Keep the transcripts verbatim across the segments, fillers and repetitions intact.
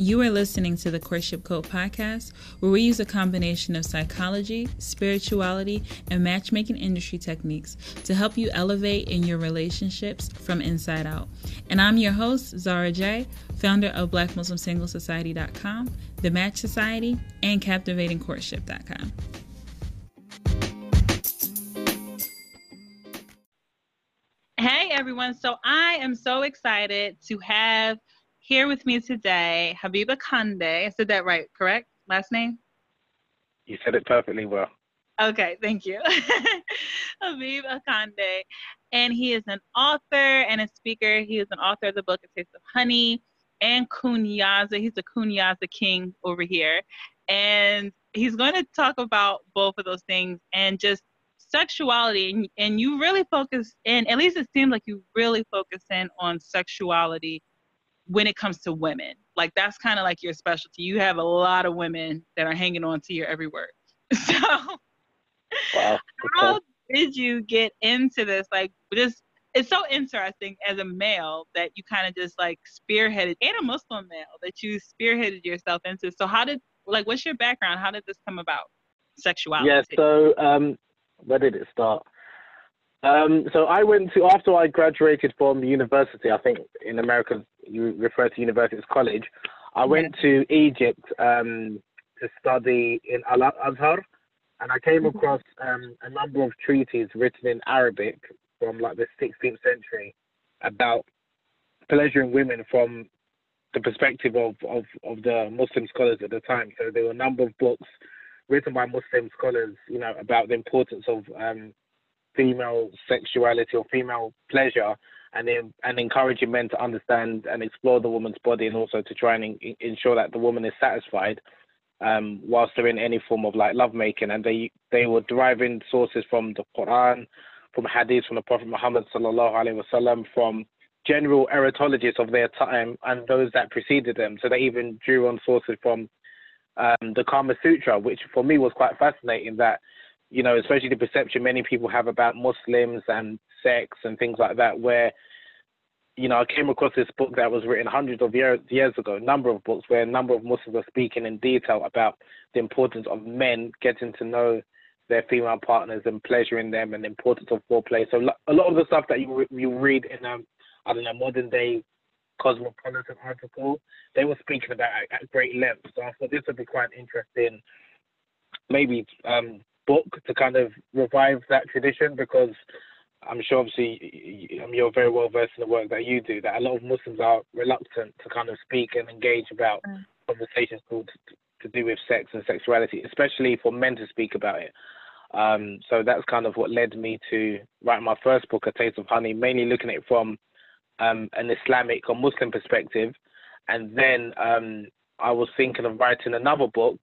You are listening to the Courtship Code podcast, where we use a combination of psychology, spirituality, and matchmaking industry techniques to help you elevate in your relationships from inside out. And I'm your host, Zara J, founder of Black Muslim Single Society dot com, The Match Society, and Captivating Courtship dot com. Hey, everyone. So I am so excited to have here with me today, Habeeb Akande. I said that right, correct? Last name? You said it perfectly well. Okay, thank you. Habeeb Akande. And he is an author and a speaker. He is an author of the book, A Taste of Honey, and Kunyaza. He's a Kunyaza king over here. And he's going to talk about both of those things and just sexuality. And, and you really focus in, at least it seems like you really focus in on sexuality when it comes to women. Like, that's kind of like your specialty. You have a lot of women that are hanging on to your every word. So wow. How did you get into this? Like, just, it's so interesting as a male that you kind of just like spearheaded, and a Muslim male, that you spearheaded yourself into. So how did, like, what's your background? How did this come about? Sexuality. Yeah, so um, where did it start? Um, so I went to, after I graduated from the university, I think in America you refer to university as college, I went to Egypt um, to study in Al-Azhar, and I came across um, a number of treatises written in Arabic from like the sixteenth century about pleasuring women from the perspective of, of, of the Muslim scholars at the time. So there were a number of books written by Muslim scholars, you know, about the importance of um, female sexuality or female pleasure, and and encouraging men to understand and explore the woman's body, and also to try and in, ensure that the woman is satisfied um, whilst they're in any form of like lovemaking. And they they were deriving sources from the Quran, from hadith, from the Prophet Muhammad sallallahu alaihi wasallam, from general erotologists of their time and those that preceded them. So they even drew on sources from um, the Kama Sutra, which for me was quite fascinating, that, you know, especially the perception many people have about Muslims and sex and things like that, where, you know, I came across this book that was written hundreds of years, years ago, a number of books where a number of Muslims are speaking in detail about the importance of men getting to know their female partners and pleasuring them, and the importance of foreplay. So a lot of the stuff that you you read in, um, I don't know, modern day Cosmopolitan article, they were speaking about at, at great length. So I thought this would be quite interesting, maybe, um, book to kind of revive that tradition, because I'm sure obviously you're very well versed in the work that you do, that a lot of Muslims are reluctant to kind of speak and engage about mm. conversations to do with sex and sexuality, especially for men to speak about it. Um, so that's kind of what led me to write my first book, A Taste of Honey, mainly looking at it from um, an Islamic or Muslim perspective. And then um, I was thinking of writing another book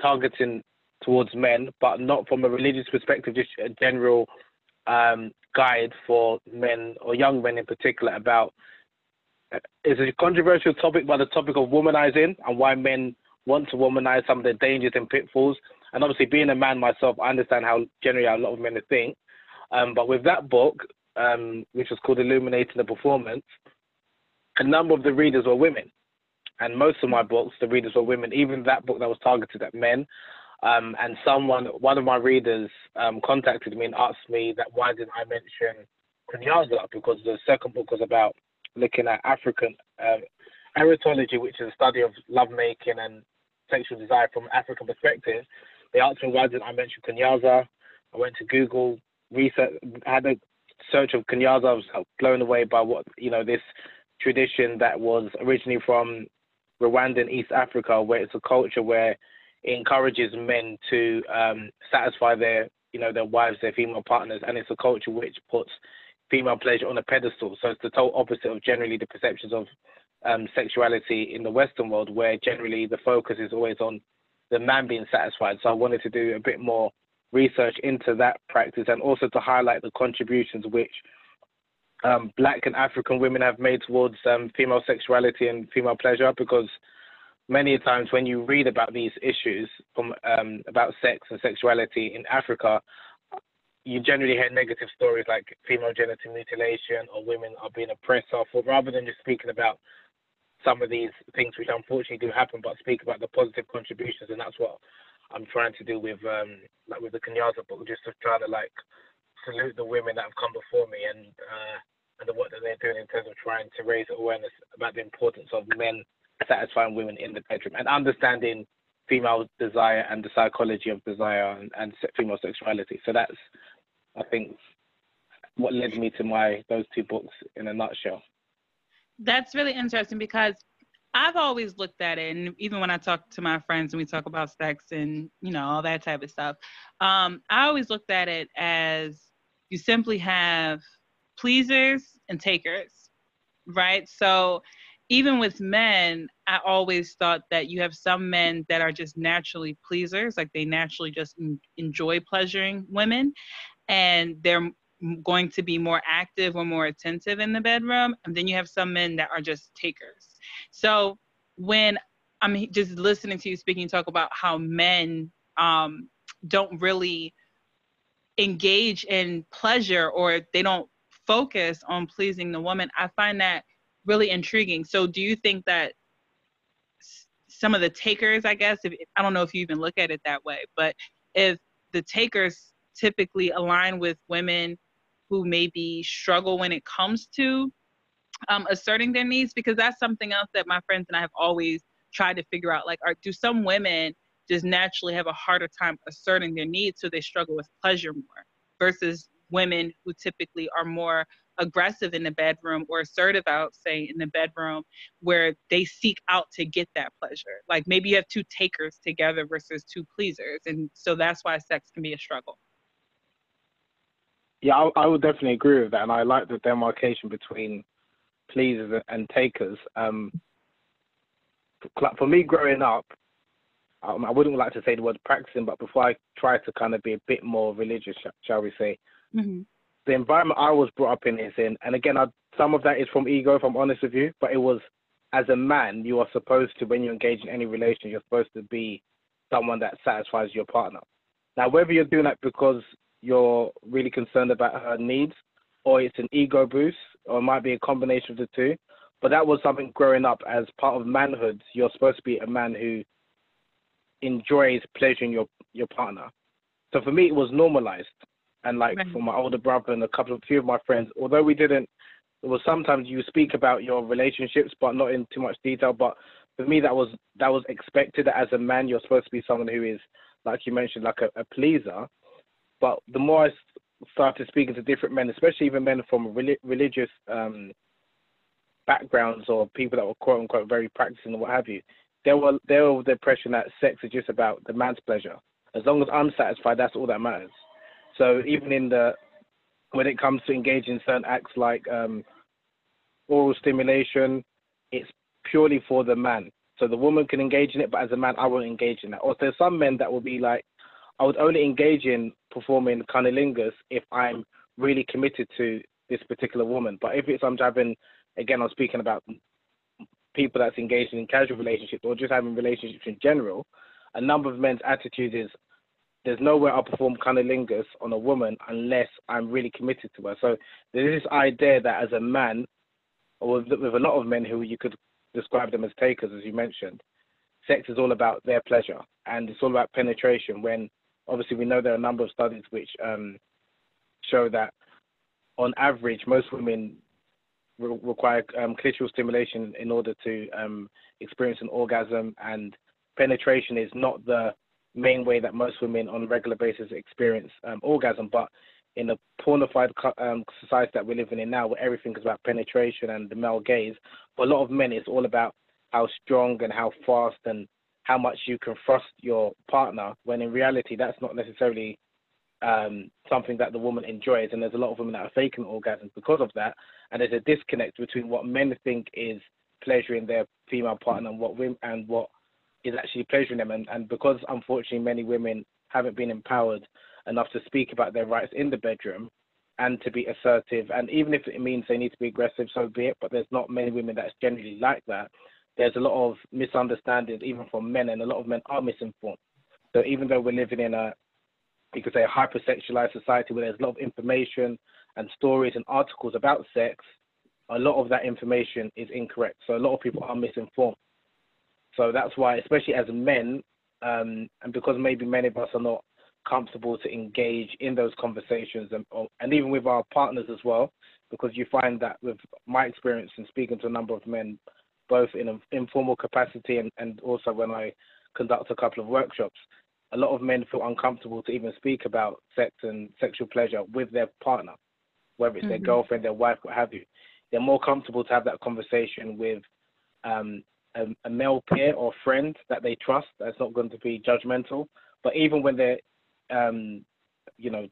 targeting towards men, but not from a religious perspective, just a general um, guide for men, or young men in particular, about, uh, it's a controversial topic, but the topic of womanizing and why men want to womanize, some of the dangers and pitfalls. And obviously, being a man myself, I understand how generally a lot of men think. Um, but with that book, um, which was called Illuminating the Performance, a number of the readers were women. And most of my books, the readers were women, even that book that was targeted at men. Um, and someone, one of my readers um, contacted me and asked me that why didn't I mention Kunyaza, because the second book was about looking at African uh, erotology, which is a study of lovemaking and sexual desire from an African perspective. They asked me why didn't I mention Kunyaza. I went to Google, research, had a search of Kunyaza. I was blown away by what, you know, this tradition that was originally from Rwanda in East Africa, where it's a culture where it encourages men to um, satisfy their, you know, their wives, their female partners, and it's a culture which puts female pleasure on a pedestal. So it's the total opposite of generally the perceptions of um, sexuality in the Western world, where generally the focus is always on the man being satisfied. So I wanted to do a bit more research into that practice, and also to highlight the contributions which um, Black and African women have made towards um, female sexuality and female pleasure, because many times when you read about these issues from um, about sex and sexuality in Africa, you generally hear negative stories like female genital mutilation, or women are being oppressed, or rather than just speaking about some of these things which unfortunately do happen, but speak about the positive contributions. And that's what I'm trying to do with um, like with the Kunyaza book, just to try to like salute the women that have come before me and uh, and the work that they're doing in terms of trying to raise awareness about the importance of men satisfying women in the bedroom and understanding female desire and the psychology of desire and, and female sexuality. So that's, I think, what led me to my those two books in a nutshell. That's really interesting, because I've always looked at it, and even when I talk to my friends and we talk about sex and, you know, all that type of stuff, um, I always looked at it as you simply have pleasers and takers, right? So even with men, I always thought that you have some men that are just naturally pleasers, like they naturally just enjoy pleasuring women, and they're going to be more active or more attentive in the bedroom. And then you have some men that are just takers. So when I'm just listening to you speaking, talk about how men um, don't really engage in pleasure, or they don't focus on pleasing the woman, I find that really intriguing. So do you think that some of the takers, I guess, if, I don't know if you even look at it that way, but if the takers typically align with women who maybe struggle when it comes to um, asserting their needs, because that's something else that my friends and I have always tried to figure out. Like, are, do some women just naturally have a harder time asserting their needs, so they struggle with pleasure more, versus women who typically are more aggressive in the bedroom, or assertive, I would say, in the bedroom, where they seek out to get that pleasure? Like, maybe you have two takers together versus two pleasers, and so that's why sex can be a struggle. Yeah, I, I would definitely agree with that, and I like the demarcation between pleasers and takers. Um, for me, growing up, um, I wouldn't like to say the word practicing, but before I try to kind of be a bit more religious, shall we say, mm-hmm. the environment I was brought up in is in, and again, I, some of that is from ego, if I'm honest with you, but it was, as a man, you are supposed to, when you engage in any relation, you're supposed to be someone that satisfies your partner. Now, whether you're doing that because you're really concerned about her needs, or it's an ego boost, or it might be a combination of the two. But that was something growing up as part of manhood. You're supposed to be a man who enjoys pleasuring your, your partner. So for me, it was normalized. And like right. for my older brother and a couple of few of my friends, although we didn't, it was sometimes you speak about your relationships, but not in too much detail. But for me, that was, that was expected. As a man, you're supposed to be someone who is, like you mentioned, like a, a pleaser. But the more I started speaking to different men, especially even men from religious um, backgrounds, or people that were quote unquote very practicing or what have you, they were they were with the impression that sex is just about the man's pleasure. As long as I'm satisfied, that's all that matters. So even in the when it comes to engaging certain acts like um, oral stimulation, it's purely for the man. So the woman can engage in it, but as a man, I won't engage in that. Or there's some men that will be like, I would only engage in performing cunnilingus if I'm really committed to this particular woman. But if it's I'm having, again, I'm speaking about people that's engaged in casual relationships or just having relationships in general, a number of men's attitude is there's nowhere I'll perform cunnilingus on a woman unless I'm really committed to her. So there's this idea that as a man, or with, with a lot of men who you could describe them as takers, as you mentioned, sex is all about their pleasure and it's all about penetration, when obviously, we know there are a number of studies which um, show that, on average, most women re require um, clitoral stimulation in order to um, experience an orgasm, and penetration is not the main way that most women on a regular basis experience um, orgasm. But in the pornified um, society that we're living in now, where everything is about penetration and the male gaze, for a lot of men, it's all about how strong and how fast and how much you can thrust your partner, when in reality, that's not necessarily um, something that the woman enjoys. And there's a lot of women that are faking orgasms because of that. And there's a disconnect between what men think is pleasuring their female partner and what women, and what is actually pleasuring them. And, and because, unfortunately, many women haven't been empowered enough to speak about their rights in the bedroom and to be assertive. And even if it means they need to be aggressive, so be it. But there's not many women that's generally like that. There's a lot of misunderstandings, even from men, and a lot of men are misinformed. So even though we're living in a, you could say, a hypersexualized society where there's a lot of information and stories and articles about sex, a lot of that information is incorrect. So a lot of people are misinformed. So that's why, especially as men, um, and because maybe many of us are not comfortable to engage in those conversations, and, or, and even with our partners as well, because you find that with my experience in speaking to a number of men, both in an informal capacity and, and also when I conduct a couple of workshops, a lot of men feel uncomfortable to even speak about sex and sexual pleasure with their partner, whether it's mm-hmm. their girlfriend, their wife, what have you. They're more comfortable to have that conversation with um, a, a male peer or friend that they trust, that's not going to be judgmental. But even when they're, um, you know,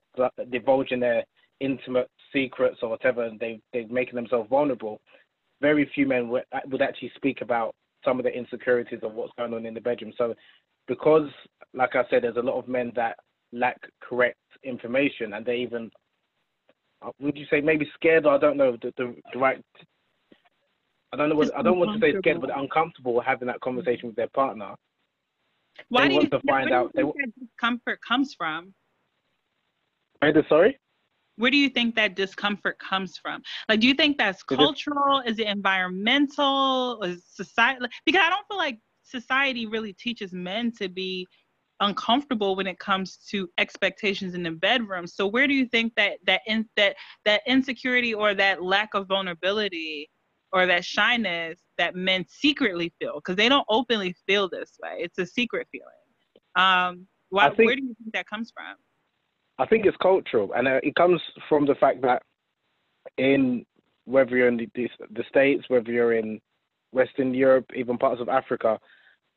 divulging their intimate secrets or whatever, and they, they're making themselves vulnerable, very few men would, would actually speak about some of the insecurities of what's going on in the bedroom. So because, like I said, there's a lot of men that lack correct information, and they even, would you say maybe scared? Or I don't know the, the, the right. I don't know. What, I don't want to say scared, but uncomfortable having that conversation with their partner. Why do you want to find out where that discomfort comes from? Sorry. Where do you think that discomfort comes from? Like, do you think that's cultural? Is it environmental? Is society? Because I don't feel like society really teaches men to be uncomfortable when it comes to expectations in the bedroom. So where do you think that that in, that that insecurity or that lack of vulnerability or that shyness that men secretly feel, because they don't openly feel this way, it's a secret feeling. Um, why, think, where do you think that comes from? I think it's cultural, and uh, it comes from the fact that in whether you're in the, the States, whether you're in Western Europe, even parts of Africa,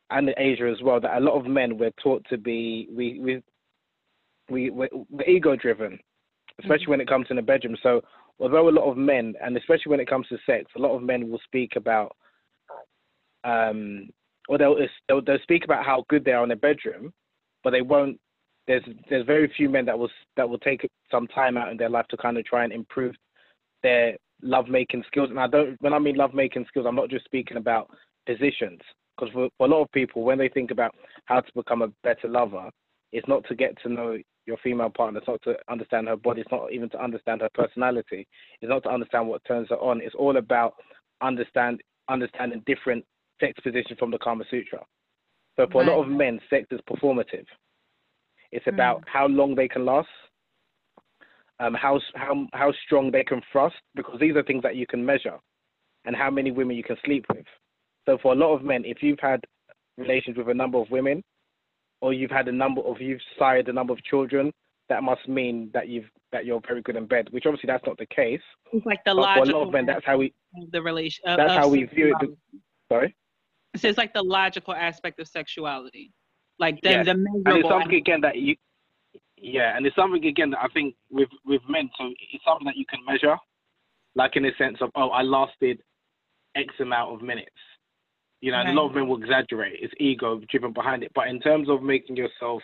and in Asia as well, that a lot of men were taught to be, we we we we're, we're ego-driven, especially mm-hmm. when it comes in the bedroom. So although a lot of men, and especially when it comes to sex, a lot of men will speak about, um, or they'll, they'll they'll speak about how good they are in their bedroom, but they won't. There's there's very few men that will that will take some time out in their life to kind of try and improve their lovemaking skills. And I don't, when I mean lovemaking skills, I'm not just speaking about positions. Because for, for a lot of people, when they think about how to become a better lover, it's not to get to know your female partner, it's not to understand her body, it's not even to understand her personality, it's not to understand what turns her on. It's all about understand understanding different sex positions from the Kama Sutra. So for right. a lot of men, sex is performative. It's about mm. how long they can last, um, how how how strong they can thrust, because these are things that you can measure, and how many women you can sleep with. So for a lot of men, if you've had relations with a number of women, or you've had a number of, you've sired a number of children, that must mean that you've that you're very good in bed, which obviously that's not the case. It's like the logical. For a lot of men, that's how we the relation. Uh, that's how we view it. Sorry. So it's like the logical aspect of sexuality, like the, yeah. the measurable. And it's something again that you. Yeah, and it's something again that I think with with men, so it's something that you can measure, like in the sense of, oh, I lasted X amount of minutes. You know, right. a lot of men will exaggerate. It's ego driven behind it. But in terms of making yourself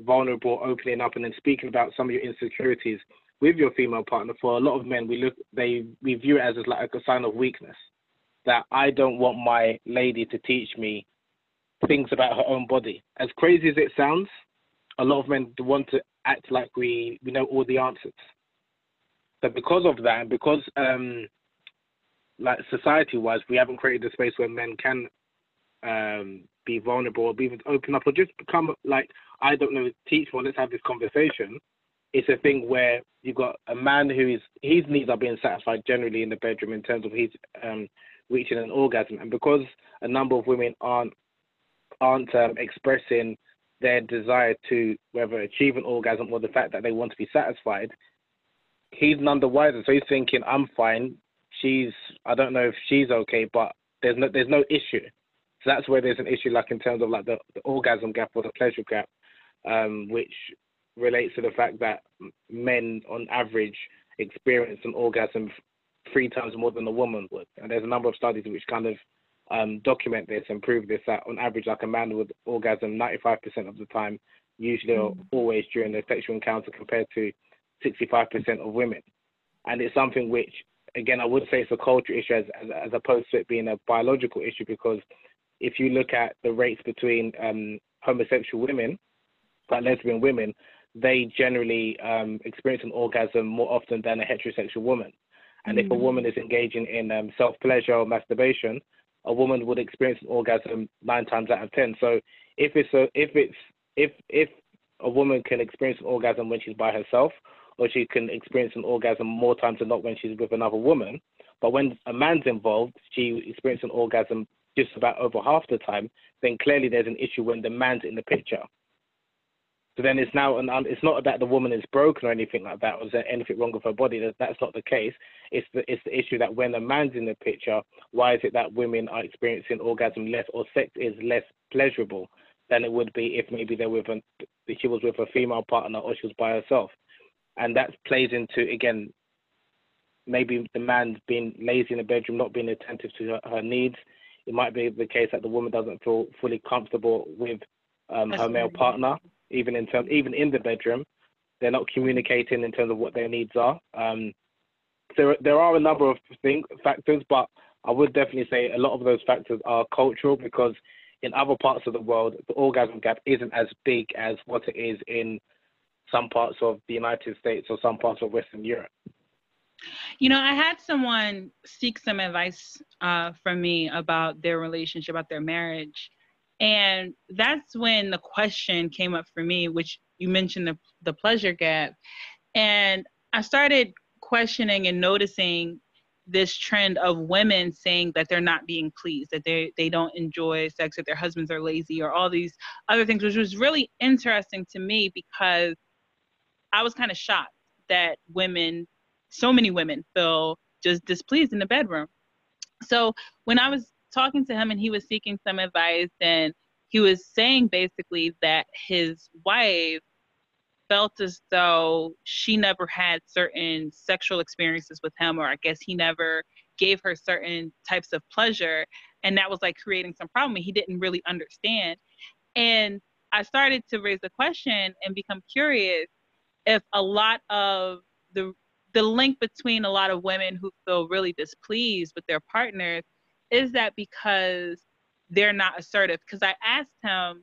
vulnerable, opening up, and then speaking about some of your insecurities with your female partner, for a lot of men, we look, they we view it as, as like a sign of weakness. That I don't want my lady to teach me things about her own body. As crazy as it sounds, a lot of men want to act like we we know all the answers. But because of that, and because um, like society-wise, we haven't created a space where men can um be vulnerable or be even open up or just become like, I don't know, teach one, let's have this conversation. It's a thing where you've got a man who is, his needs are being satisfied generally in the bedroom in terms of his um reaching an orgasm, and because a number of women aren't aren't um, expressing their desire to whether achieve an orgasm or the fact that they want to be satisfied, he's none the wiser. So he's thinking, I'm fine, she's, I don't know if she's okay, but there's no there's no issue. So that's where there's an issue, like in terms of like the, the orgasm gap or the pleasure gap, um, which relates to the fact that men on average experience an orgasm three times more than a woman would. And there's a number of studies which kind of um, document this and prove this, that on average, like a man would orgasm ninety-five percent of the time, usually or always during a sexual encounter, compared to sixty-five percent of women. And it's something which, again, I would say it's a cultural issue as, as, as opposed to it being a biological issue, because if you look at the rates between um, homosexual women, like lesbian women, they generally um, experience an orgasm more often than a heterosexual woman. And mm. if a woman is engaging in um, self-pleasure or masturbation, a woman would experience an orgasm nine times out of ten. So if it's a, if it's if if a woman can experience an orgasm when she's by herself, or she can experience an orgasm more times than not when she's with another woman, but when a man's involved, she experiences an orgasm just about over half the time, then clearly there's an issue when the man's in the picture. So then it's now, an, it's not that the woman is broken or anything like that, or is there anything wrong with her body? That, that's not the case. It's the, it's the issue that when a man's in the picture, why is it that women are experiencing orgasm less, or sex is less pleasurable than it would be if maybe they're with an, if she was with a female partner or she was by herself? And that plays into, again, maybe the man being lazy in the bedroom, not being attentive to her, her needs. It might be the case that the woman doesn't feel fully comfortable with um, her male partner, even in term, even in the bedroom. They're not communicating in terms of what their needs are. Um, there, there are a number of things, factors, but I would definitely say a lot of those factors are cultural, because in other parts of the world, the orgasm gap isn't as big as what it is in some parts of the United States or some parts of Western Europe. You know, I had someone seek some advice uh, from me about their relationship, about their marriage. And that's when the question came up for me, which you mentioned the, the pleasure gap. And I started questioning and noticing this trend of women saying that they're not being pleased, that they they don't enjoy sex, that their husbands are lazy, or all these other things, which was really interesting to me, because I was kind of shocked that women, so many women, feel just displeased in the bedroom. So when I was talking to him and he was seeking some advice, and he was saying basically that his wife felt as though she never had certain sexual experiences with him, or I guess he never gave her certain types of pleasure, and that was like creating some problem. He didn't really understand. And I started to raise the question and become curious if a lot of the the link between a lot of women who feel really displeased with their partners, is that because they're not assertive? Because I asked him,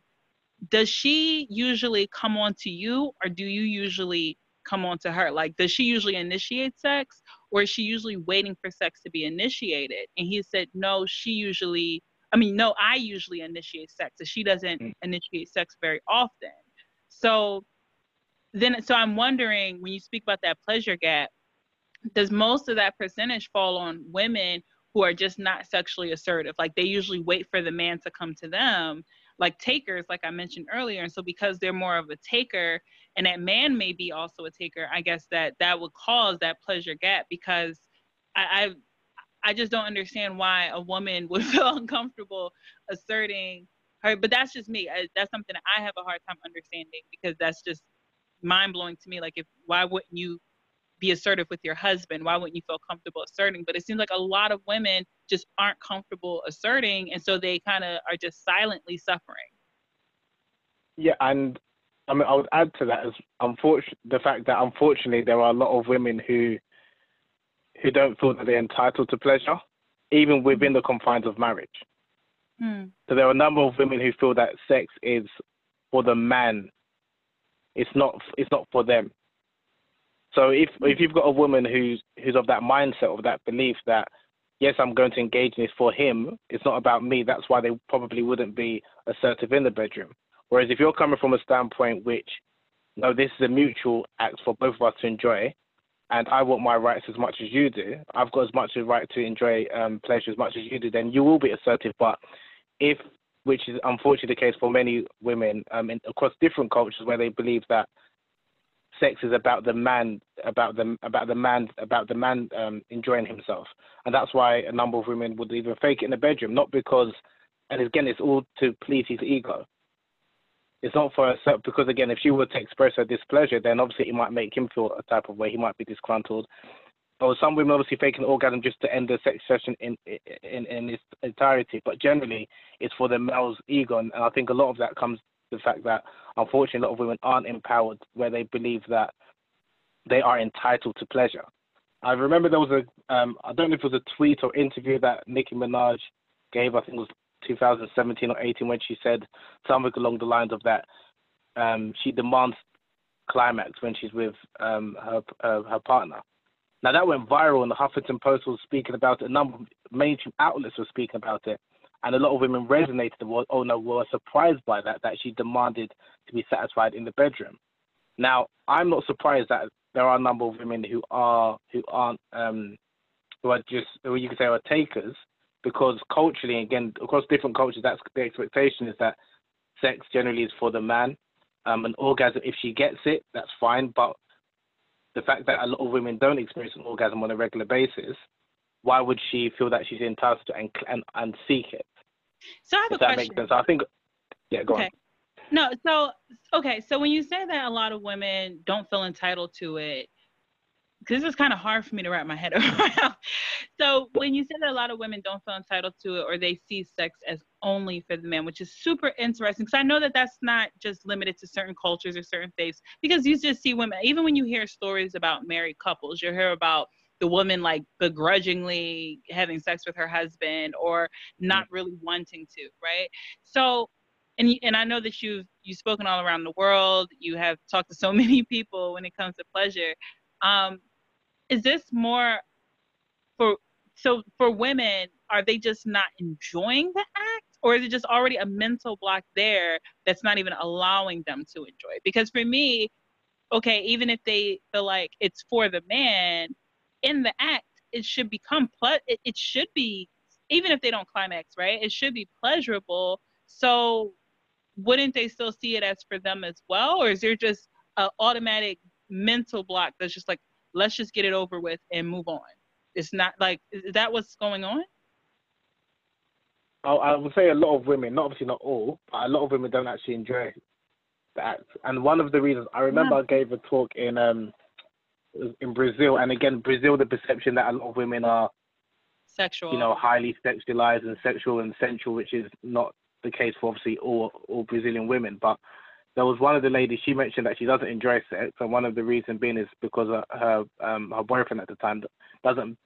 does she usually come on to you, or do you usually come on to her? Like, does she usually initiate sex, or is she usually waiting for sex to be initiated? And he said, no, she usually, I mean, no, I usually initiate sex. So she doesn't mm. initiate sex very often. So then, so I'm wondering, when you speak about that pleasure gap, does most of that percentage fall on women who are just not sexually assertive? Like, they usually wait for the man to come to them, like takers, like I mentioned earlier. And so because they're more of a taker, and that man may be also a taker, I guess that that would cause that pleasure gap, because I I, I just don't understand why a woman would feel uncomfortable asserting her. But that's just me. I, that's something that I have a hard time understanding, because that's just mind-blowing to me. Like, if why wouldn't you be assertive with your husband? Why wouldn't you feel comfortable asserting? But it seems like a lot of women just aren't comfortable asserting, and so they kind of are just silently suffering. Yeah, and I mean, I would add to that is unfortunate the fact that unfortunately there are a lot of women who who don't feel that they're entitled to pleasure, even within the confines of marriage. Hmm. So there are a number of women who feel that sex is for the man. It's not. It's not for them. So if if you've got a woman who's who's of that mindset, of that belief that, yes, I'm going to engage in this for him, it's not about me, that's why they probably wouldn't be assertive in the bedroom. Whereas if you're coming from a standpoint which, no, this is a mutual act for both of us to enjoy, and I want my rights as much as you do, I've got as much a right to enjoy um, pleasure as much as you do, then you will be assertive. But if, which is unfortunately the case for many women um, in, across different cultures, where they believe that sex is about the man, about the about the man, about the man um, enjoying himself, and that's why a number of women would even fake it in the bedroom, not because, and again, it's all to please his ego. It's not for herself, because again, if she were to express her displeasure, then obviously it might make him feel a type of way. He might be disgruntled. Or some women obviously fake an orgasm just to end the sex session in in in its entirety. But generally, it's for the male's ego, and I think a lot of that comes. The fact that unfortunately a lot of women aren't empowered, where they believe that they are entitled to pleasure. I remember there was a, um, I don't know if it was a tweet or interview that Nicki Minaj gave, I think it was two thousand seventeen or eighteen, when she said something along the lines of that um, she demands climax when she's with um, her, uh, her partner. Now, that went viral, and the Huffington Post was speaking about it. A number of mainstream outlets were speaking about it. And a lot of women resonated with, oh, no, were surprised by that, that she demanded to be satisfied in the bedroom. Now, I'm not surprised that there are a number of women who are, who aren't, um, who are just, who you could say are takers, because culturally, again, across different cultures, that's the expectation, is that sex generally is for the man. Um, an orgasm, if she gets it, that's fine. But the fact that a lot of women don't experience an orgasm on a regular basis, why would she feel that she's entitled to and and, and seek it? So I have if a that question. Makes sense. I think, yeah, go okay. on. No, so, okay, so when you say that a lot of women don't feel entitled to it, because this is kind of hard for me to wrap my head around. So when you say that a lot of women don't feel entitled to it, or they see sex as only for the man, which is super interesting, because I know that that's not just limited to certain cultures or certain faiths, because you just see women, even when you hear stories about married couples, you hear about the woman like begrudgingly having sex with her husband or not really wanting to, right? So, And and I know that you've you've spoken all around the world. You have talked to so many people when it comes to pleasure. Um, is this more for so for women? Are they just not enjoying the act, or is it just already a mental block there that's not even allowing them to enjoy it? Because for me, okay, even if they feel like it's for the man in the act, it should become ple- it, it should be, even if they don't climax, right? It should be pleasurable. So wouldn't they still see it as for them as well? Or is there just an automatic mental block that's just like, let's just get it over with and move on? It's not like, is that what's going on? Oh, I would say a lot of women, not obviously not all, but a lot of women don't actually enjoy that. And one of the reasons, I remember yeah. I gave a talk in um in Brazil, and again, Brazil, the perception that a lot of women are sexual, you know, highly sexualized and sexual and sensual, which is not the case for obviously all all Brazilian women. But there was one of the ladies, she mentioned that she doesn't enjoy sex, and one of the reasons being is because her um, her boyfriend at the time doesn't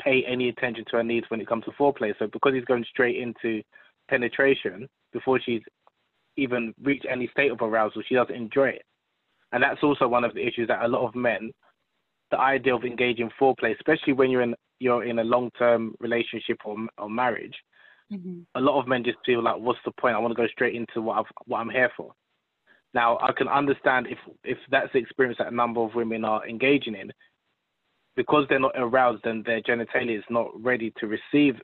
pay any attention to her needs when it comes to foreplay. So because he's going straight into penetration before she's even reached any state of arousal, she doesn't enjoy it. And that's also one of the issues that a lot of men, the idea of engaging foreplay, especially when you're in you're in a long-term relationship or or marriage. Mm-hmm. A lot of men just feel like, what's the point? I want to go straight into what I've, what I'm here for. Now, I can understand if if that's the experience that a number of women are engaging in, because they're not aroused and their genitalia is not ready to receive,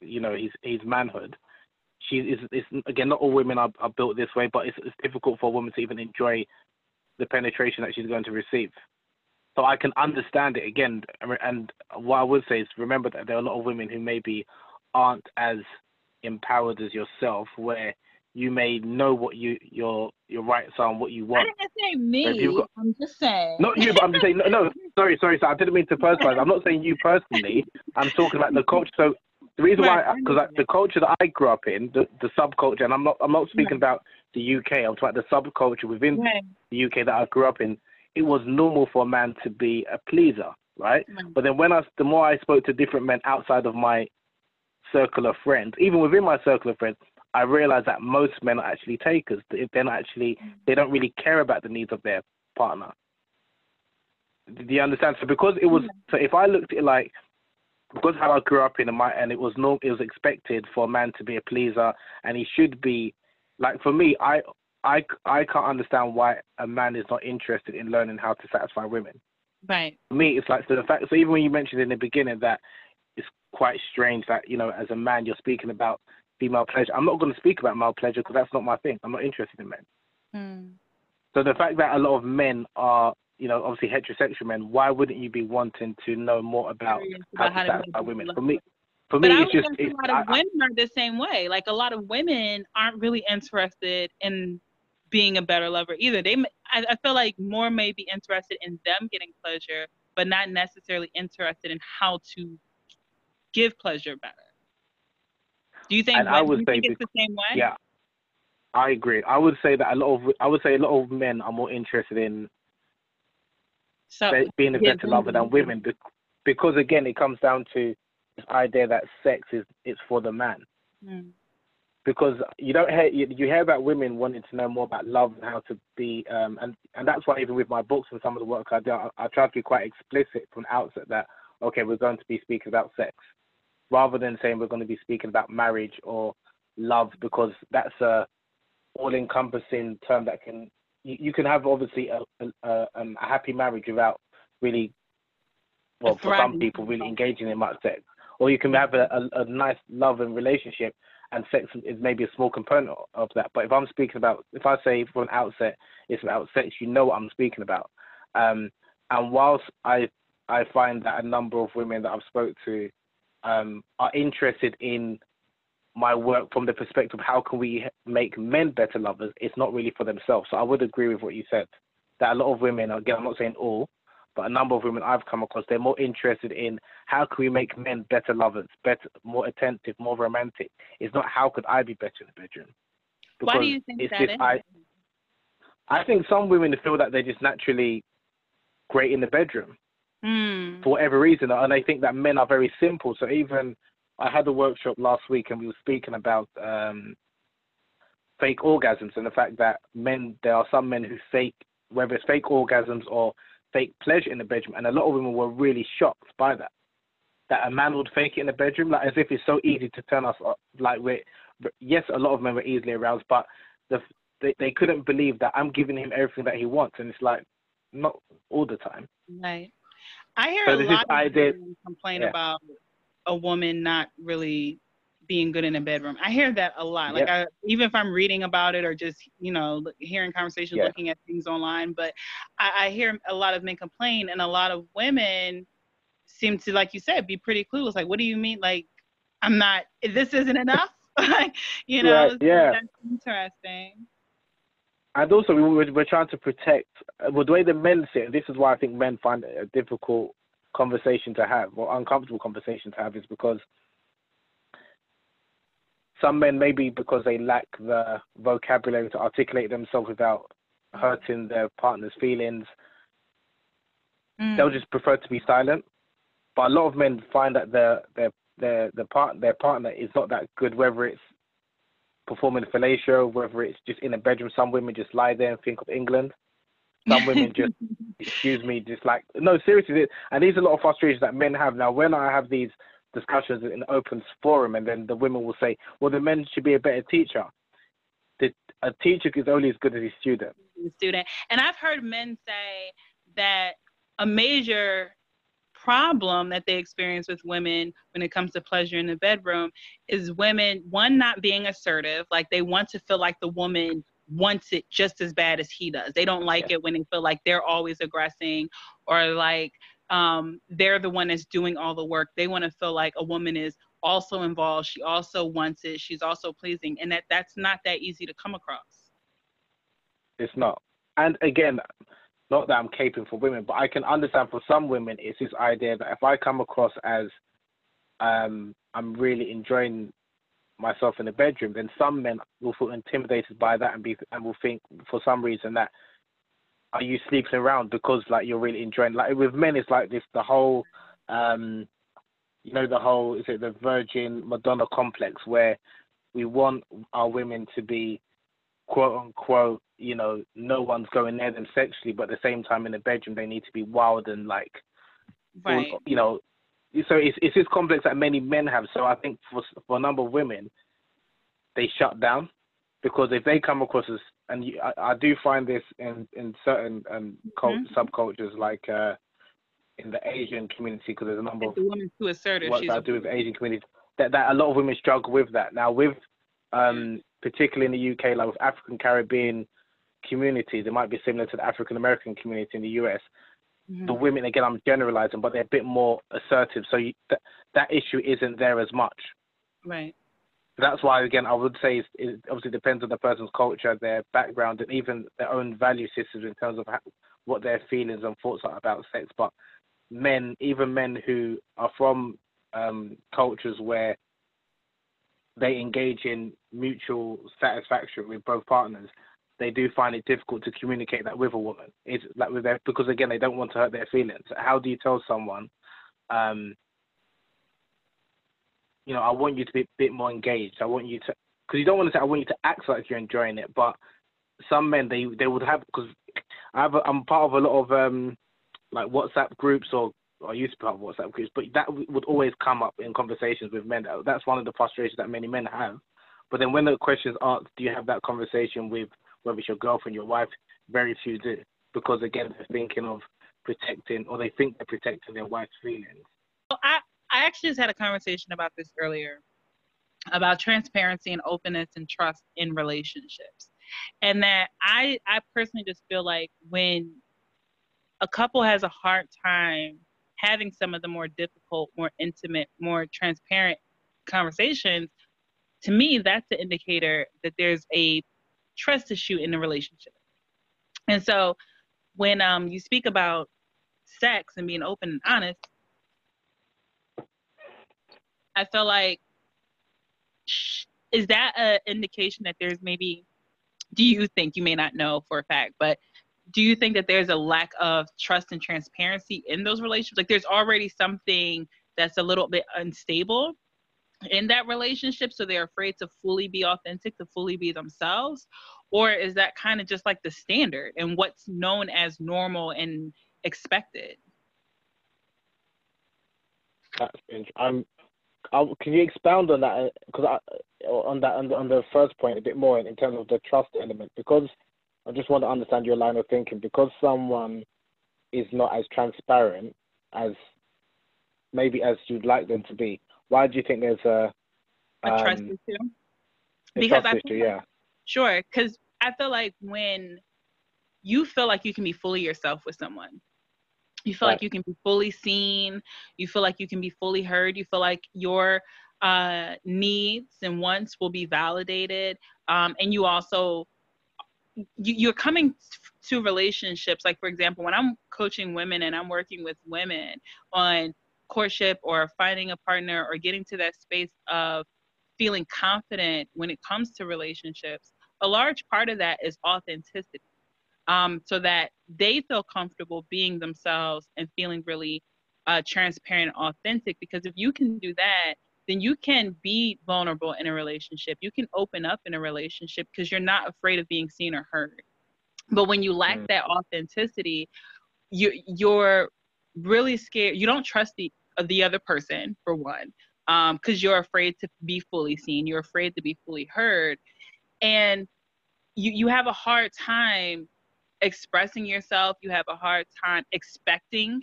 you know, his his manhood. She is, it's, again, not all women are, are built this way, but it's, it's difficult for a woman to even enjoy the penetration that she's going to receive. So I can understand it again. And what I would say is, remember that there are a lot of women who maybe aren't as empowered as yourself, where you may know what you your your rights are and what you want. I didn't say me. So got, I'm just saying. Not you, but I'm just saying. No, no sorry, sorry, sorry. I didn't mean to personalize. I'm not saying you personally. I'm talking about the culture. So the reason why, because the culture that I grew up in, the, the subculture, and I'm not I'm not speaking right. about the U K. I'm talking about the subculture within right. the U K that I grew up in. It was normal for a man to be a pleaser, right? right. But then when I, the more I spoke to different men outside of my circle of friends, even within my circle of friends, I realized that most men are actually takers. They're not actually, they don't really care about the needs of their partner. Do you understand? So because it was, so if I looked at it like, because how I grew up in my, and it was normal, it was expected for a man to be a pleaser, and he should be, like for me, I, I, I can't understand why a man is not interested in learning how to satisfy women. Right. For me, it's like, so the fact, so even when you mentioned in the beginning that it's quite strange that, you know, as a man, you're speaking about female pleasure. I'm not going to speak about male pleasure because that's not my thing. I'm not interested in men. Mm. So the fact that a lot of men are, you know, obviously heterosexual men, why wouldn't you be wanting to know more about how, how to satisfy women? For me, for me, it's just... It's, a lot of I, women are the same way. Like, a lot of women aren't really interested in being a better lover either. They, I, I feel like more may be interested in them getting pleasure, but not necessarily interested in how to give pleasure better. Do you think, and I would say think it's the same way? Yeah, I agree. I would say that a lot of I would say a lot of men are more interested in so, being a yeah, better lover than women, because again, it comes down to this idea that sex is it's for the man. Mm. because you don't hear you, you hear about women wanting to know more about love and how to be, um, and and that's why even with my books and some of the work I do, I, I try to be quite explicit from the outset that okay, we're going to be speaking about sex, rather than saying we're going to be speaking about marriage or love, because that's a all-encompassing term that can you, you can have obviously a, a, a, a happy marriage without really, well, for some people, really engaging in much sex, or you can have a, a, a nice love and relationship, and sex is maybe a small component of that. But if I'm speaking about, if I say from the outset it's about sex, you know what I'm speaking about. Um, and whilst I I find that a number of women that I've spoke to um, are interested in my work from the perspective of how can we make men better lovers, it's not really for themselves. So I would agree with what you said, that a lot of women, again, I'm not saying all, but a number of women I've come across, they're more interested in how can we make men better lovers, better, more attentive, more romantic. It's not how could I be better in the bedroom. Why do you think it's that just, is? I, I think some women feel that they're just naturally great in the bedroom mm. for whatever reason, and I think that men are very simple. So even I had a workshop last week and we were speaking about um, fake orgasms and the fact that men, there are some men who fake, whether it's fake orgasms or fake pleasure in the bedroom, and a lot of women were really shocked by that, that a man would fake it in the bedroom, like as if it's so easy to turn us up. Like we're, yes, a lot of men were easily aroused, but the, they, they couldn't believe that I'm giving him everything that he wants, and it's like, not all the time. Right. I hear so a lot of women complain yeah. about a woman not really being good in a bedroom. I hear that a lot. Like yeah. I, even if I'm reading about it or just, you know, hearing conversations, yeah. looking at things online, but I, I hear a lot of men complain, and a lot of women seem to, like you said, be pretty clueless. Like, what do you mean? Like, I'm not, this isn't enough. Like, you know, right. yeah. That's interesting. And also we we're, we're trying to protect, well, the way the men sit, and this is why I think men find it a difficult conversation to have, or uncomfortable conversation to have, is because some men, maybe because they lack the vocabulary to articulate themselves without hurting their partner's feelings, mm. they'll just prefer to be silent. But a lot of men find that their their their their, part, their partner is not that good, whether it's performing fellatio, whether it's just in a bedroom. Some women just lie there and think of England. Some women just, excuse me, just like, no, seriously. And these are a lot of frustrations that men have. Now, when I have these discussions in an open forum, and then the women will say, well, the men should be a better teacher. The, a teacher is only as good as his student. Student. And I've heard men say that a major problem that they experience with women when it comes to pleasure in the bedroom is women, one, not being assertive. Like, they want to feel like the woman wants it just as bad as he does. They don't like yeah. it when they feel like they're always aggressing, or like um they're the one that's doing all the work. They want to feel like a woman is also involved, she also wants it, she's also pleasing, and that that's not that easy to come across. It's not. And again, not that I'm caping for women, but I can understand for some women it's this idea that if I come across as um I'm really enjoying myself in the bedroom, then some men will feel intimidated by that and be and will think for some reason that, are you sleeping around because like you're really enjoying, like with men it's like this, the whole um you know the whole is it the Virgin Madonna complex, where we want our women to be quote unquote, you know, no one's going near them sexually, but at the same time in the bedroom they need to be wild and like right. all, you know. So it's it's this complex that many men have. So I think for for a number of women, they shut down, because if they come across as, and you, I, I do find this in in certain um, cult, mm-hmm. subcultures, like uh, in the Asian community, because there's a number it's of women who assertive. What I do with the Asian community, that that a lot of women struggle with that. Now with um, particularly in the U K, like with African Caribbean communities, it might be similar to the African American community in the U S. Mm-hmm. The women, again, I'm generalizing, but they're a bit more assertive, so you, th that issue isn't there as much. Right. That's why, again, I would say it's, it obviously depends on the person's culture, their background, and even their own value systems in terms of how, what their feelings and thoughts are about sex. But men, even men who are from um, cultures where they engage in mutual satisfaction with both partners, they do find it difficult to communicate that with a woman. It's like with their, because again, they don't want to hurt their feelings. How do you tell someone, um, you know, I want you to be a bit more engaged. I want you to because you don't want to say, I want you to act like you're enjoying it, but some men, they, they would have, because I'm part of a lot of um, like WhatsApp groups, or, or I used to be part of WhatsApp groups, but that would always come up in conversations with men. That's one of the frustrations that many men have. But then when the question's asked, do you have that conversation with, whether it's your girlfriend, your wife, very few do, because again, they're thinking of protecting, or they think they're protecting their wife's feelings. Well, I, I actually just had a conversation about this earlier, about transparency and openness and trust in relationships. And that I, I personally just feel like when a couple has a hard time having some of the more difficult, more intimate, more transparent conversations, to me, that's the indicator that there's a trust issue in the relationship. And so when um, you speak about sex and being open and honest, I feel like, is that an indication that there's maybe, do you think, you may not know for a fact, but do you think that there's a lack of trust and transparency in those relationships? Like there's already something that's a little bit unstable in that relationship, so they're afraid to fully be authentic, to fully be themselves? Or is that kind of just like the standard and what's known as normal and expected? That's interesting. I'm, I, can you expound on that? Because on that, on, on the first point a bit more in, in terms of the trust element, because I just want to understand your line of thinking. Because someone is not as transparent as maybe as you'd like them to be, why do you think there's a, a um, trust issue? A because trust I issue, like, yeah. Sure, because I feel like when you feel like you can be fully yourself with someone, you feel right. like you can be fully seen, you feel like you can be fully heard, you feel like your uh, needs and wants will be validated, um, and you also, you, you're coming to relationships, like for example, when I'm coaching women and I'm working with women on courtship or finding a partner or getting to that space of feeling confident when it comes to relationships, a large part of that is authenticity, um, so that they feel comfortable being themselves and feeling really uh, transparent and authentic. Because if you can do that, then you can be vulnerable in a relationship. You can open up in a relationship because you're not afraid of being seen or heard. But when you lack mm. that authenticity, you, you're really scared. You don't trust the, the other person, for one, um, because you're afraid to be fully seen. You're afraid to be fully heard. And you, you have a hard time expressing yourself. You have a hard time expecting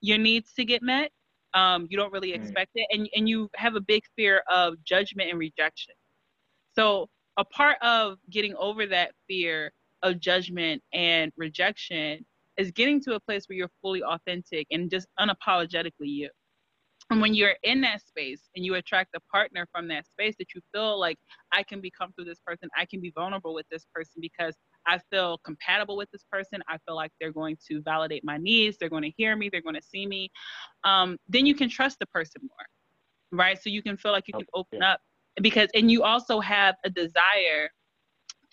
your needs to get met. Um, you don't really expect mm. it. And, and you have a big fear of judgment and rejection. So a part of getting over that fear of judgment and rejection is getting to a place where you're fully authentic and just unapologetically you. And when you're in that space and you attract a partner from that space that you feel like, I can be comfortable with this person, I can be vulnerable with this person because I feel compatible with this person, I feel like they're going to validate my needs, they're going to hear me, they're going to see me, um, then you can trust the person more, right? So you can feel like you can open up because, and you also have a desire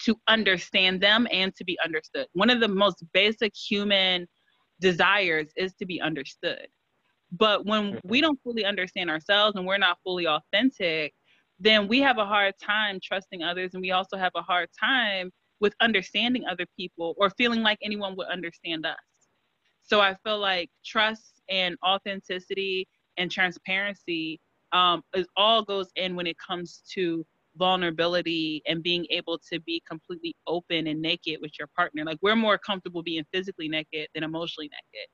to understand them and to be understood. One of the most basic human desires is to be understood. But when we don't fully understand ourselves and we're not fully authentic, then we have a hard time trusting others. And we also have a hard time with understanding other people or feeling like anyone would understand us. So I feel like trust and authenticity and transparency um, is all goes in when it comes to vulnerability and being able to be completely open and naked with your partner. Like we're more comfortable being physically naked than emotionally naked.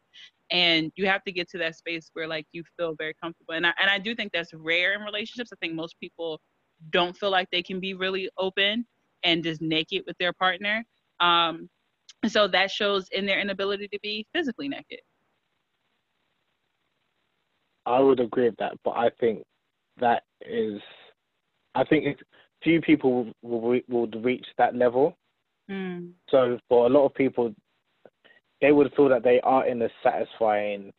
And you have to get to that space where like you feel very comfortable. And I, and I do think that's rare in relationships. I think most people don't feel like they can be really open and just naked with their partner. Um, so that shows in their inability to be physically naked. I would agree with that, but I think that is I think it's, few people will, will, will reach that level. Mm. So for a lot of people, they would feel that they are in a satisfying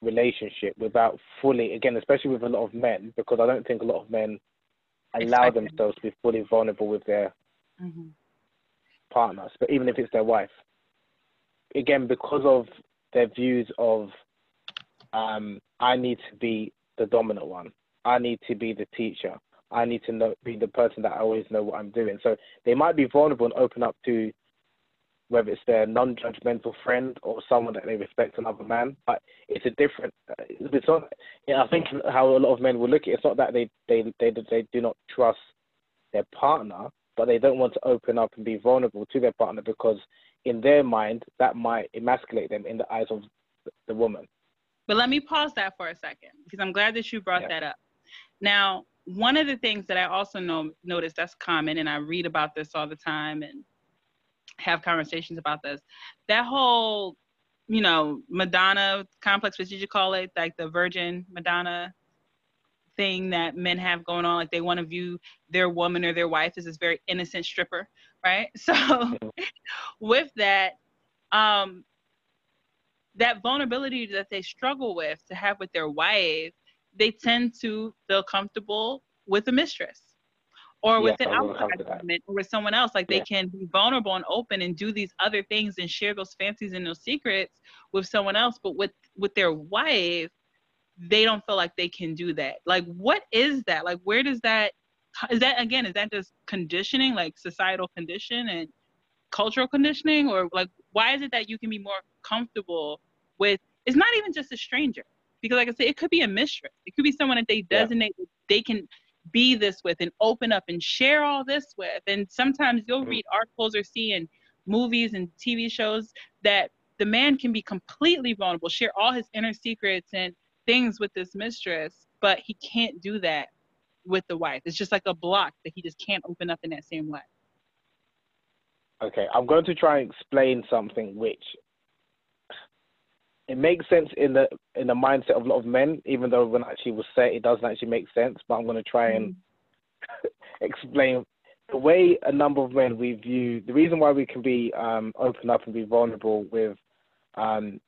relationship without fully, again, especially with a lot of men, because I don't think a lot of men allow Expecting. themselves to be fully vulnerable with their mm-hmm. partners, but even if it's their wife. Again, because of their views of, um, I need to be the dominant one. I need to be the teacher. I need to know, be the person that I always know what I'm doing. So they might be vulnerable and open up to whether it's their non-judgmental friend or someone that they respect, another man. But it's a different. It's not. You know, I think how a lot of men will look at it, it's not that they they they they do not trust their partner, but they don't want to open up and be vulnerable to their partner because in their mind that might emasculate them in the eyes of the woman. But let me pause that for a second because I'm glad that you brought yeah. that up. Now, one of the things that I also know notice that's common, and I read about this all the time, and have conversations about this, that whole, you know, Madonna complex, what did you call it? Like the Virgin Madonna thing that men have going on. Like they want to view their woman or their wife as this very innocent stripper, right? So with that, um, that vulnerability that they struggle with to have with their wife, they tend to feel comfortable with a mistress. Or with yeah, an outside woman, or with someone else, like yeah. they can be vulnerable and open and do these other things and share those fancies and those secrets with someone else. But with, with their wife, they don't feel like they can do that. Like, what is that? Like, where does that, is that, again, is that just conditioning, like societal condition and cultural conditioning? Or like, why is it that you can be more comfortable with, it's not even just a stranger. Because like I said, it could be a mistress. It could be someone that they designate, yeah. they can be this with and open up and share all this with. And sometimes you'll read articles or see in movies and T V shows that the man can be completely vulnerable, share all his inner secrets and things with this mistress, but he can't do that with the wife. It's just like a block that he just can't open up in that same way. Okay, I'm going to try and explain something which it makes sense in the in the mindset of a lot of men, even though when I actually was said it doesn't actually make sense, but I'm going to try and explain the way a number of men we view, the reason why we can be um, open up and be vulnerable with, um,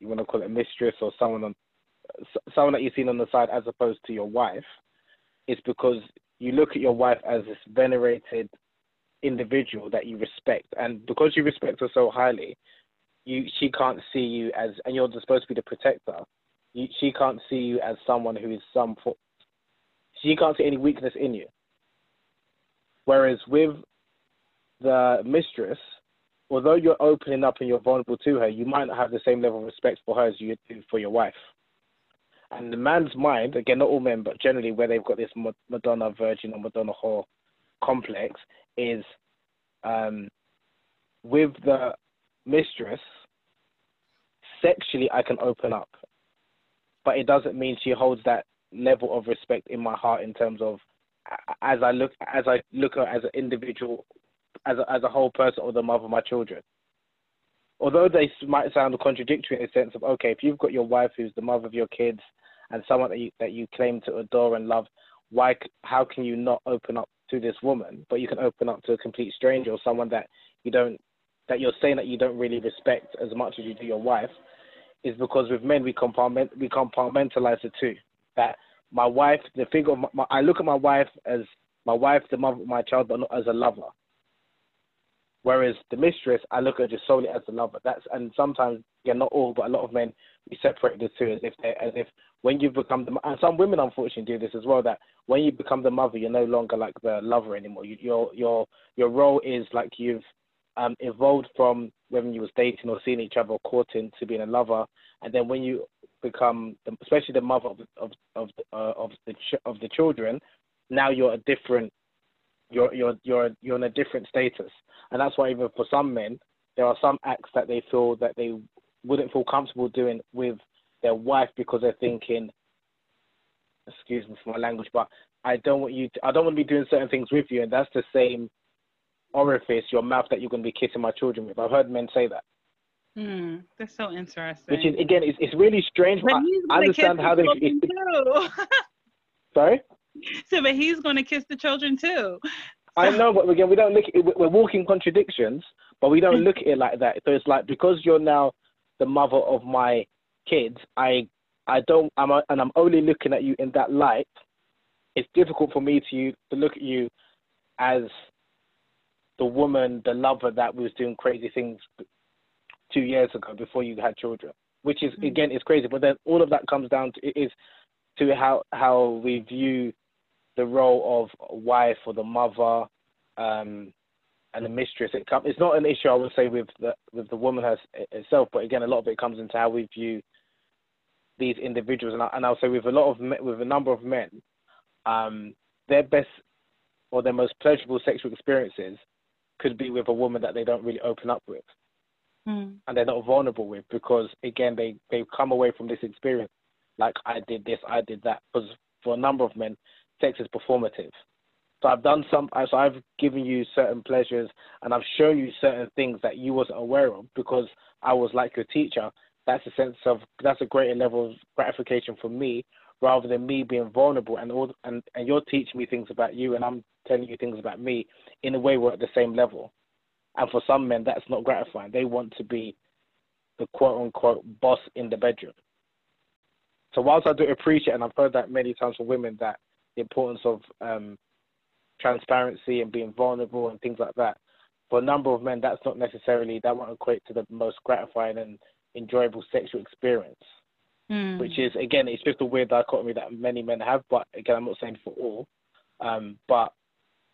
you want to call it a mistress or someone, on, someone that you've seen on the side as opposed to your wife, is because you look at your wife as this venerated individual that you respect. And because you respect her so highly, You, she can't see you as, and you're supposed to be the protector. You, she can't see you as someone who is some, she can't see any weakness in you. Whereas with the mistress, although you're opening up and you're vulnerable to her, you might not have the same level of respect for her as you do for your wife. And the man's mind, again, not all men, but generally where they've got this Madonna virgin or Madonna whore complex is um, with the mistress, sexually I can open up, but it doesn't mean she holds that level of respect in my heart in terms of as I look as I look at her as an individual, as a, as a whole person, or the mother of my children. Although they might sound contradictory in the sense of, okay, if you've got your wife who's the mother of your kids and someone that you, that you claim to adore and love, why how can you not open up to this woman, but you can open up to a complete stranger or someone that you don't that you're saying that you don't really respect as much as you do your wife, is because with men, we compartment we compartmentalize the two. That my wife, the figure of my, my, I look at my wife as my wife, the mother of my child, but not as a lover. Whereas the mistress, I look at her just solely as a lover. That's, and sometimes, yeah, not all, but a lot of men, we separate the two as if they, as if when you become the, and some women unfortunately do this as well, that when you become the mother, you're no longer like the lover anymore. You, your your your role is like you've Um, evolved from when you was dating or seeing each other or courting to being a lover, and then when you become, the, especially the mother of of of uh, of the ch of the children, now you're a different, you're you're you're you're in a different status, and that's why even for some men, there are some acts that they feel that they wouldn't feel comfortable doing with their wife because they're thinking, excuse me for my language, but I don't want you, to, I don't want to be doing certain things with you, and that's the same orifice, your mouth, that you're going to be kissing my children with. I've heard men say that. Hmm, that's so interesting. Which is, again, it's, it's really strange. But I understand how they... Sorry? So, but he's going to kiss the children too. So. I know, but again, we don't look at it, we're walking contradictions, but we don't look at it like that. So it's like, because you're now the mother of my kids, I, I don't, I'm a, and I'm only looking at you in that light, it's difficult for me to, to look at you as the woman, the lover that was doing crazy things two years ago before you had children, which is, mm-hmm. again, is crazy. But then all of that comes down to, is to how, how we view the role of wife or the mother um, and the mistress. It com- it's not an issue, I would say, with the with the woman herself, but again, a lot of it comes into how we view these individuals. And, I, and I'll say with a lot of me- with a number of men, um, their best or their most pleasurable sexual experiences could be with a woman that they don't really open up with, mm. and they're not vulnerable with, because again, they they come away from this experience like, I did this, I did that, because for a number of men, sex is performative. So I've done some, so I've given you certain pleasures and I've shown you certain things that you wasn't aware of because I was like your teacher. That's a sense of, that's a greater level of gratification for me rather than me being vulnerable and all, and, and you're teaching me things about you and I'm telling you things about me. In a way, we're at the same level. And for some men, that's not gratifying. They want to be the quote unquote boss in the bedroom. So whilst I do appreciate, and I've heard that many times from women, that the importance of um, transparency and being vulnerable and things like that, for a number of men, that's not necessarily, that won't equate to the most gratifying and enjoyable sexual experience, mm. which is, again, it's just a weird dichotomy that many men have, but again, I'm not saying for all, um, but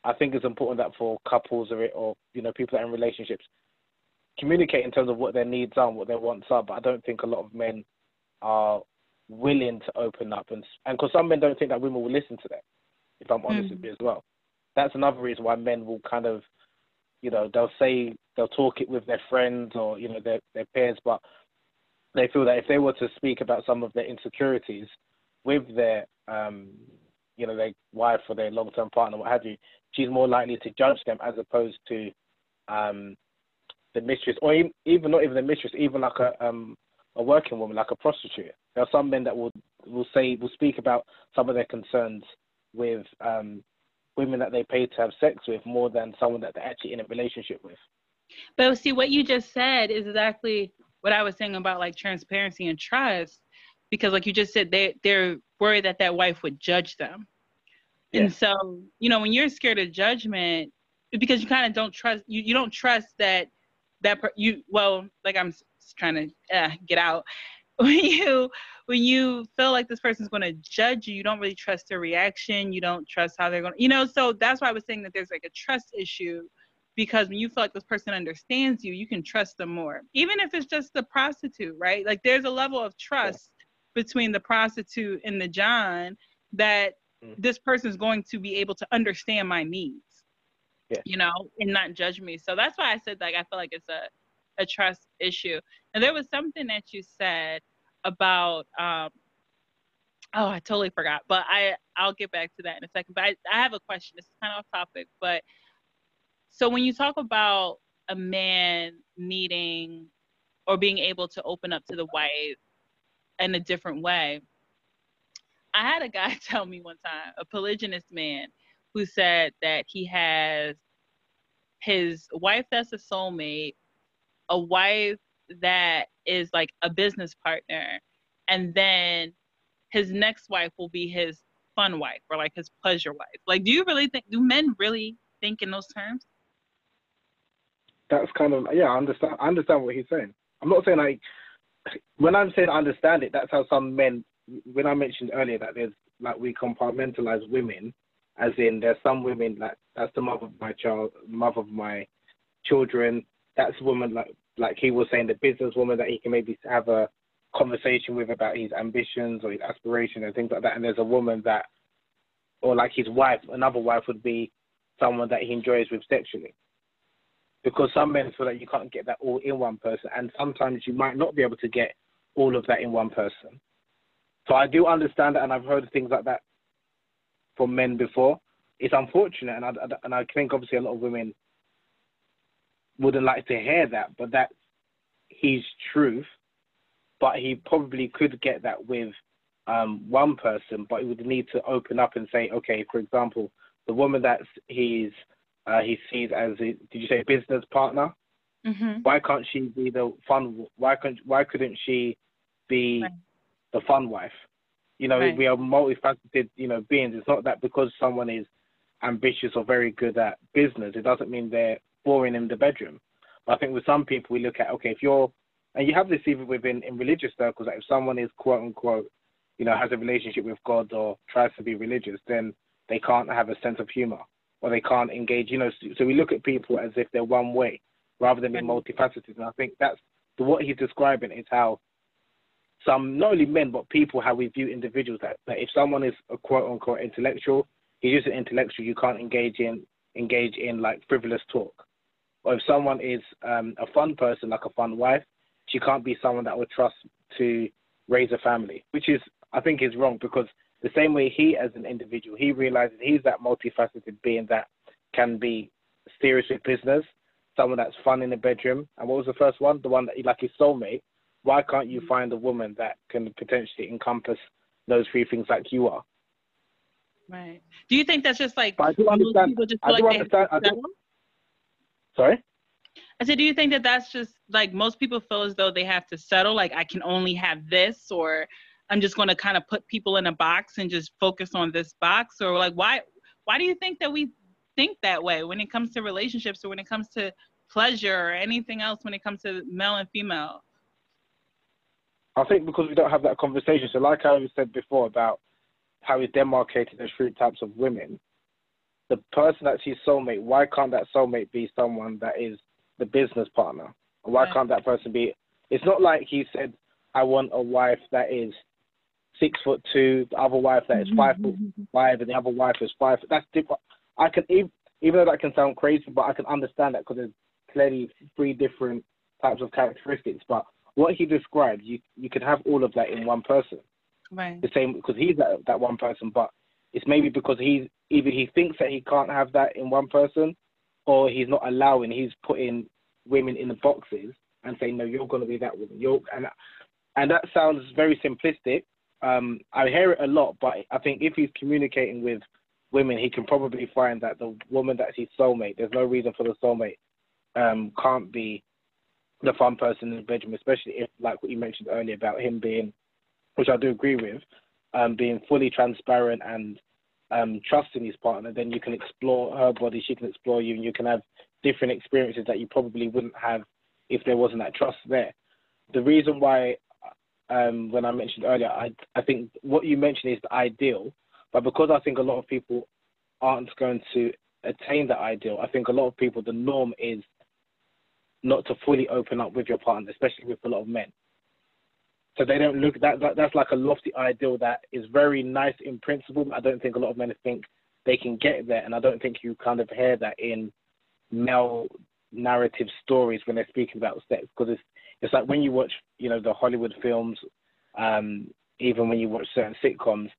I think it's important that for couples or, or you know, people that are in relationships, communicate in terms of what their needs are and what their wants are, but I don't think a lot of men are willing to open up, and and because some men don't think that women will listen to them, if I'm honest mm. with you as well. That's another reason why men will kind of, you know, they'll say, they'll talk it with their friends or, you know, their, their peers, but they feel that if they were to speak about some of their insecurities with their, um, you know, their wife or their long-term partner, what have you, she's more likely to judge them as opposed to um, the mistress, or even, even not even the mistress, even like a, um, a working woman, like a prostitute. There are some men that will will say will speak about some of their concerns with um, women that they pay to have sex with more than someone that they're actually in a relationship with. But see, what you just said is exactly what I was saying about like transparency and trust, because like you just said, they they're worried that that wife would judge them, yeah. and so you know when you're scared of judgment, because you kind of don't trust you you don't trust that that per- you well like I'm. trying to uh, get out when you when you feel like this person's going to judge you, you don't really trust their reaction, you don't trust how they're going to, you know, so that's why I was saying that there's like a trust issue, because when you feel like this person understands you, you can trust them more, even if it's just the prostitute, right? Like there's a level of trust yeah. between the prostitute and the John that mm. this person's going to be able to understand my needs yeah. you know, and not judge me. So that's why I said like I feel like it's a a trust issue. And there was something that you said about um oh I totally forgot, but I I'll get back to that in a second. But I, I have a question. This is kind of off topic, but so when you talk about a man needing or being able to open up to the wife in a different way, I had a guy tell me one time, a polygynist man, who said that he has his wife that's a soulmate, a wife that is like a business partner, and then his next wife will be his fun wife or like his pleasure wife. Like, do you really think, do men really think in those terms? That's kind of, yeah, I understand. I understand what he's saying. I'm not saying like, when I'm saying I understand it, that's how some men, when I mentioned earlier that there's like, we compartmentalize women, as in there's some women that that's the mother of my child, mother of my children. That's a woman, like like he was saying, the businesswoman that he can maybe have a conversation with about his ambitions or his aspirations and things like that. And there's a woman that, or like his wife, another wife would be someone that he enjoys with sexually. Because some men feel like you can't get that all in one person. And sometimes you might not be able to get all of that in one person. So I do understand that, and I've heard things like that from men before. It's unfortunate. And I, and I think obviously a lot of women wouldn't like to hear that, but that's his truth. But he probably could get that with um, one person, but he would need to open up and say, okay, for example, the woman that he's, uh, he sees as, a, did you say business partner? Mm-hmm. Why can't she be the fun, why, can't, why couldn't she be right. the fun wife? You know, right. we are multifaceted, you know, beings. It's not that because someone is ambitious or very good at business, it doesn't mean they're boring in the bedroom. But I think with some people we look at, okay, if you're, and you have this even within in religious circles, that if someone is quote unquote, you know, has a relationship with God or tries to be religious, then they can't have a sense of humor, or they can't engage, you know. So we look at people as if they're one way rather than being multifaceted. And I think that's what he's describing is how some, not only men, but people, how we view individuals. That, that if someone is a quote-unquote intellectual, he's just an intellectual. You can't engage in engage in like frivolous talk. Or if someone is um, a fun person, like a fun wife, she can't be someone that would trust to raise a family, which is, I think, is wrong, because the same way he, as an individual, he realizes he's that multifaceted being that can be serious with business, someone that's fun in the bedroom. And what was the first one? The one that, like his soulmate. Why can't you find a woman that can potentially encompass those three things like you are? Right. Do you think that's just like... But I do understand. People just feel I do like understand. I do, sorry? I said, do you think that that's just like most people feel as though they have to settle? Like, I can only have this, or I'm just going to kind of put people in a box and just focus on this box? Or like, why, why do you think that we think that way when it comes to relationships, or when it comes to pleasure, or anything else, when it comes to male and female? I think because we don't have that conversation. So like I said before about how he's demarcated the three types of women, the person that's his soulmate, why can't that soulmate be someone that is the business partner? Or why right. can't that person be... It's not like he said, I want a wife that is six foot two, the other wife that is five foot five, and the other wife is five. That's different. I can, even, even though that can sound crazy, but I can understand that because there's clearly three different types of characteristics. But what he described, you you could have all of that in one person. Right. The same, because he's that, that one person, but it's maybe because he's, either he thinks that he can't have that in one person, or he's not allowing, he's putting women in the boxes and saying, no, you're going to be that woman. You're, and, and that sounds very simplistic. Um, I hear it a lot, but I think if he's communicating with women, he can probably find that the woman that's his soulmate, there's no reason for the soulmate um, can't be the fun person in the bedroom, especially if, like what you mentioned earlier about him being, which I do agree with, um, being fully transparent and um, trusting his partner, then you can explore her body, she can explore you, and you can have different experiences that you probably wouldn't have if there wasn't that trust there. The reason why... Um, when I mentioned earlier, I, I think what you mentioned is the ideal, but because I think a lot of people aren't going to attain that ideal, I think a lot of people, the norm is not to fully open up with your partner, especially with a lot of men. So they don't look, that, that that's like a lofty ideal that is very nice in principle, but I don't think a lot of men think they can get there, and I don't think you kind of hear that in male narrative stories when they're speaking about sex, because it's It's like when you watch, you know, the Hollywood films, um, even when you watch certain sitcoms,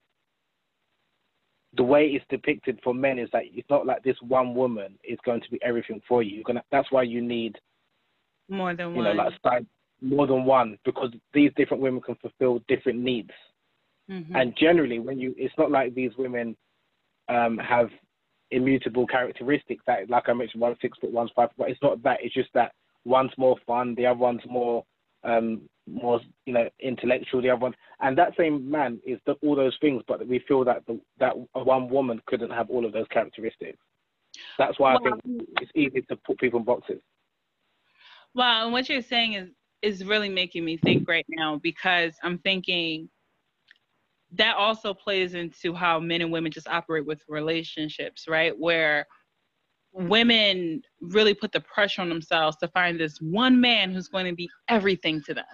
the way it's depicted for men is that it's not like this one woman is going to be everything for you. You're gonna, that's why you need more than one. You know, like more than one, because these different women can fulfill different needs. Mm-hmm. And generally, when you, it's not like these women um, have immutable characteristics. That, like I mentioned, one's six foot, one's five foot. It's not that. It's just that. One's more fun, the other one's more, um, more you know, intellectual. The other one, and that same man is the, all those things, but we feel that the, that one woman couldn't have all of those characteristics. That's why well, I think it's easy to put people in boxes. Well, and what you're saying is is really making me think right now, because I'm thinking that also plays into how men and women just operate with relationships, right? Where women really put the pressure on themselves to find this one man who's going to be everything to them,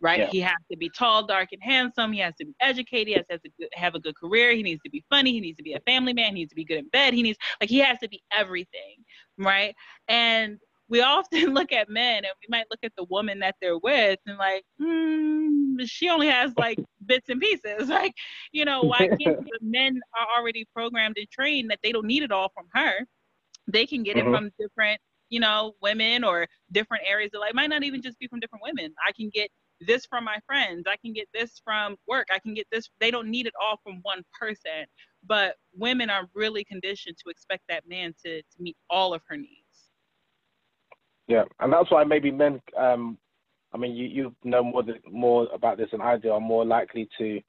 right? Yeah. He has to be tall, dark, and handsome. He has to be educated. He has to have a good career. He needs to be funny. He needs to be a family man. He needs to be good in bed. He needs, like, he has to be everything, right? And we often look at men, and we might look at the woman that they're with and like, hmm, she only has like bits and pieces. Like, you know, why can't the men are already programmed and trained that they don't need it all from her? They can get it mm-hmm. from different, you know, women or different areas of life. It might not even just be from different women. I can get this from my friends. I can get this from work. I can get this. They don't need it all from one person. But women are really conditioned to expect that man to, to meet all of her needs. Yeah, and that's why maybe men, um, I mean, you, you know more, than, more about this than I do, are more likely to,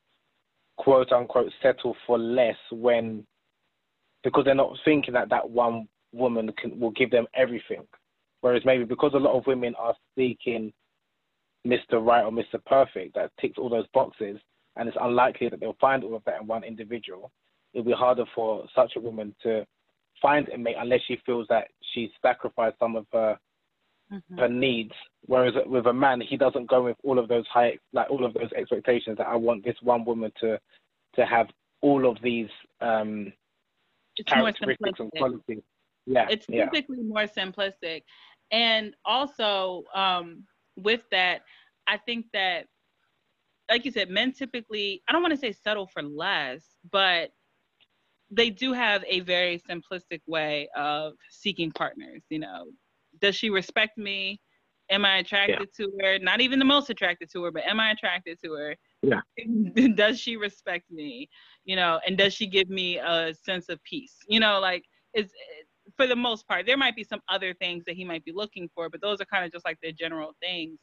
quote unquote, settle for less when, because they're not thinking that that one woman can, will give them everything, whereas maybe because a lot of women are seeking Mister Right or Mister Perfect that ticks all those boxes, and it's unlikely that they'll find all of that in one individual, it'll be harder for such a woman to find a mate unless she feels that she sacrificed some of her mm-hmm. her needs. Whereas with a man, he doesn't go with all of those high, like all of those expectations that I want this one woman to to have all of these um, characteristics and qualities. Yeah, it's yeah. typically more simplistic, and also um, with that, I think that, like you said, men typically, I don't want to say settle for less, but they do have a very simplistic way of seeking partners. You know, does she respect me? Am I attracted yeah. to her? Not even the most attracted to her, but am I attracted to her? Yeah. Does she respect me? You know, and does she give me a sense of peace? You know, like, it's, for the most part, there might be some other things that he might be looking for, but those are kind of just like the general things,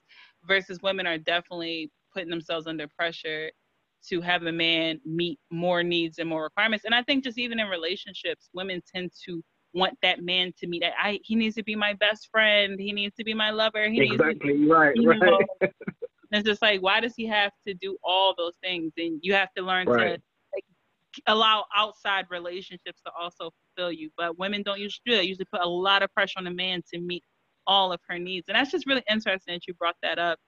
versus women are definitely putting themselves under pressure to have a man meet more needs and more requirements. And I think just even in relationships, women tend to want that man to meet. I, he needs to be my best friend. He needs to be my lover. He exactly, needs to be, right, you know, right. It's just like, why does he have to do all those things? And you have to learn right. to like, allow outside relationships to also fulfill you. But women don't usually do that. Usually put a lot of pressure on a man to meet all of her needs. And that's just really interesting that you brought that up.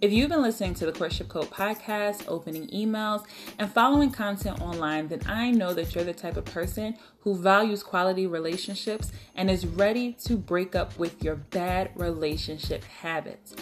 If you've been listening to the Courtship Code podcast, opening emails, and following content online, then I know that you're the type of person who values quality relationships and is ready to break up with your bad relationship habits.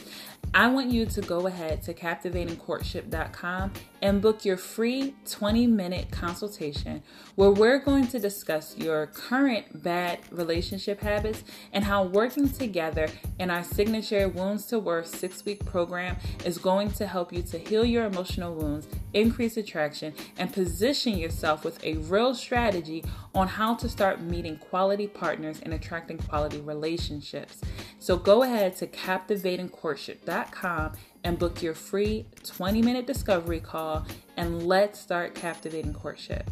I want you to go ahead to Captivating Courtship dot com and book your free twenty-minute consultation where we're going to discuss your current bad relationship habits and how working together in our signature Wounds to Worth six-week program is going to help you to heal your emotional wounds, increase attraction, and position yourself with a real strategy on how to start meeting quality partners and attracting quality relationships. So go ahead to Captivating Courtship dot com and book your free twenty-minute discovery call, and let's start captivating courtship.